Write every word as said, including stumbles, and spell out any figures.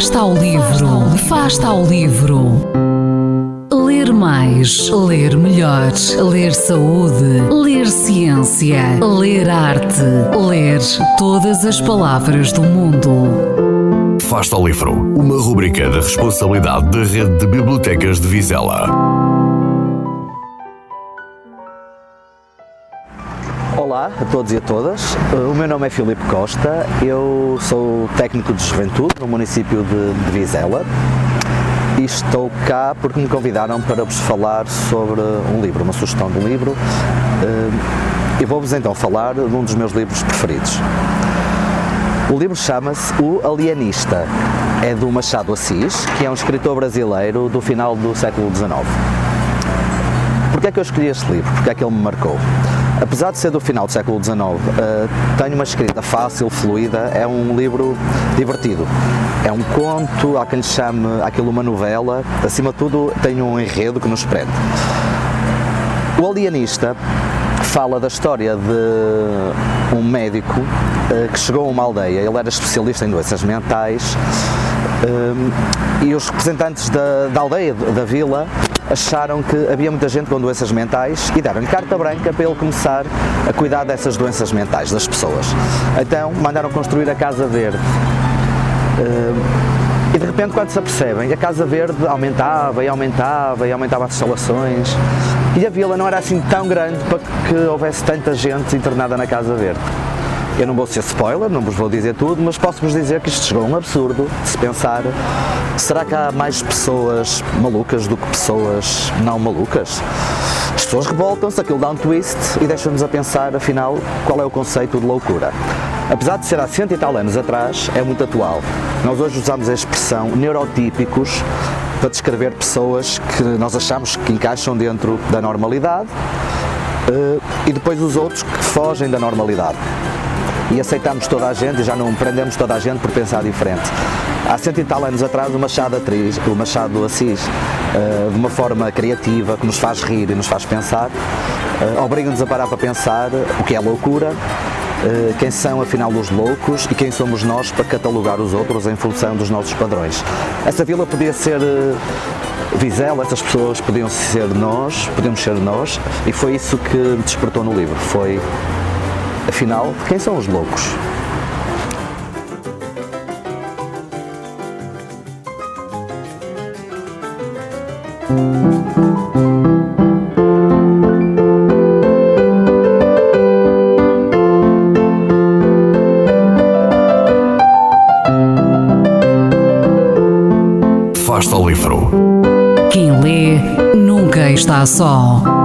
Faz-te ao livro, faz-te ao livro. Ler mais, ler melhor, ler saúde, ler ciência, ler arte, ler todas as palavras do mundo. Faz-te ao livro, uma rubrica da responsabilidade da Rede de Bibliotecas de Vizela. Olá a todos e a todas, o meu nome é Filipe Costa, eu sou técnico de juventude no município de, de Vizela e estou cá porque me convidaram para vos falar sobre um livro, uma sugestão de um livro, e vou-vos então falar de um dos meus livros preferidos. O livro chama-se O Alienista, é do Machado Assis, que é um escritor brasileiro do final do século dezenove. Porquê é que eu escolhi este livro? Porquê é que ele me marcou? Apesar de ser do final do século dezenove, uh, tem uma escrita fácil, fluida, é um livro divertido. É um conto, há quem lhe chame aquilo uma novela, acima de tudo tem um enredo que nos prende. O Alienista fala da história de um médico uh, que chegou a uma aldeia, ele era especialista em doenças mentais uh, e os representantes da, da aldeia, da vila, acharam que havia muita gente com doenças mentais e deram-lhe carta branca para ele começar a cuidar dessas doenças mentais das pessoas. Então mandaram construir a Casa Verde e de repente, quando se apercebem, a Casa Verde aumentava e aumentava e aumentava as instalações e a vila não era assim tão grande para que houvesse tanta gente internada na Casa Verde. Eu não vou ser spoiler, não vos vou dizer tudo, mas posso-vos dizer que isto chegou a um absurdo de se pensar. Será que há mais pessoas malucas do que pessoas não malucas? As pessoas revoltam-se, aquilo dá um twist e deixa-nos a pensar, afinal, qual é o conceito de loucura. Apesar de ser há cento e tal anos atrás, é muito atual. Nós hoje usamos a expressão neurotípicos para descrever pessoas que nós achamos que encaixam dentro da normalidade e depois os outros que fogem da normalidade. E aceitamos toda a gente e já não prendemos toda a gente por pensar diferente. Há cento e tal anos atrás o Machado, Atriz, o Machado Assis, uh, de uma forma criativa, que nos faz rir e nos faz pensar, uh, obriga-nos a parar para pensar o que é loucura, uh, quem são afinal os loucos e quem somos nós para catalogar os outros em função dos nossos padrões. Essa vila podia ser uh, Vizela, essas pessoas podiam ser nós, podíamos ser nós, e foi isso que me despertou no livro. Foi... Afinal, quem são os loucos? Faz-te ao livro. Quem lê nunca está só.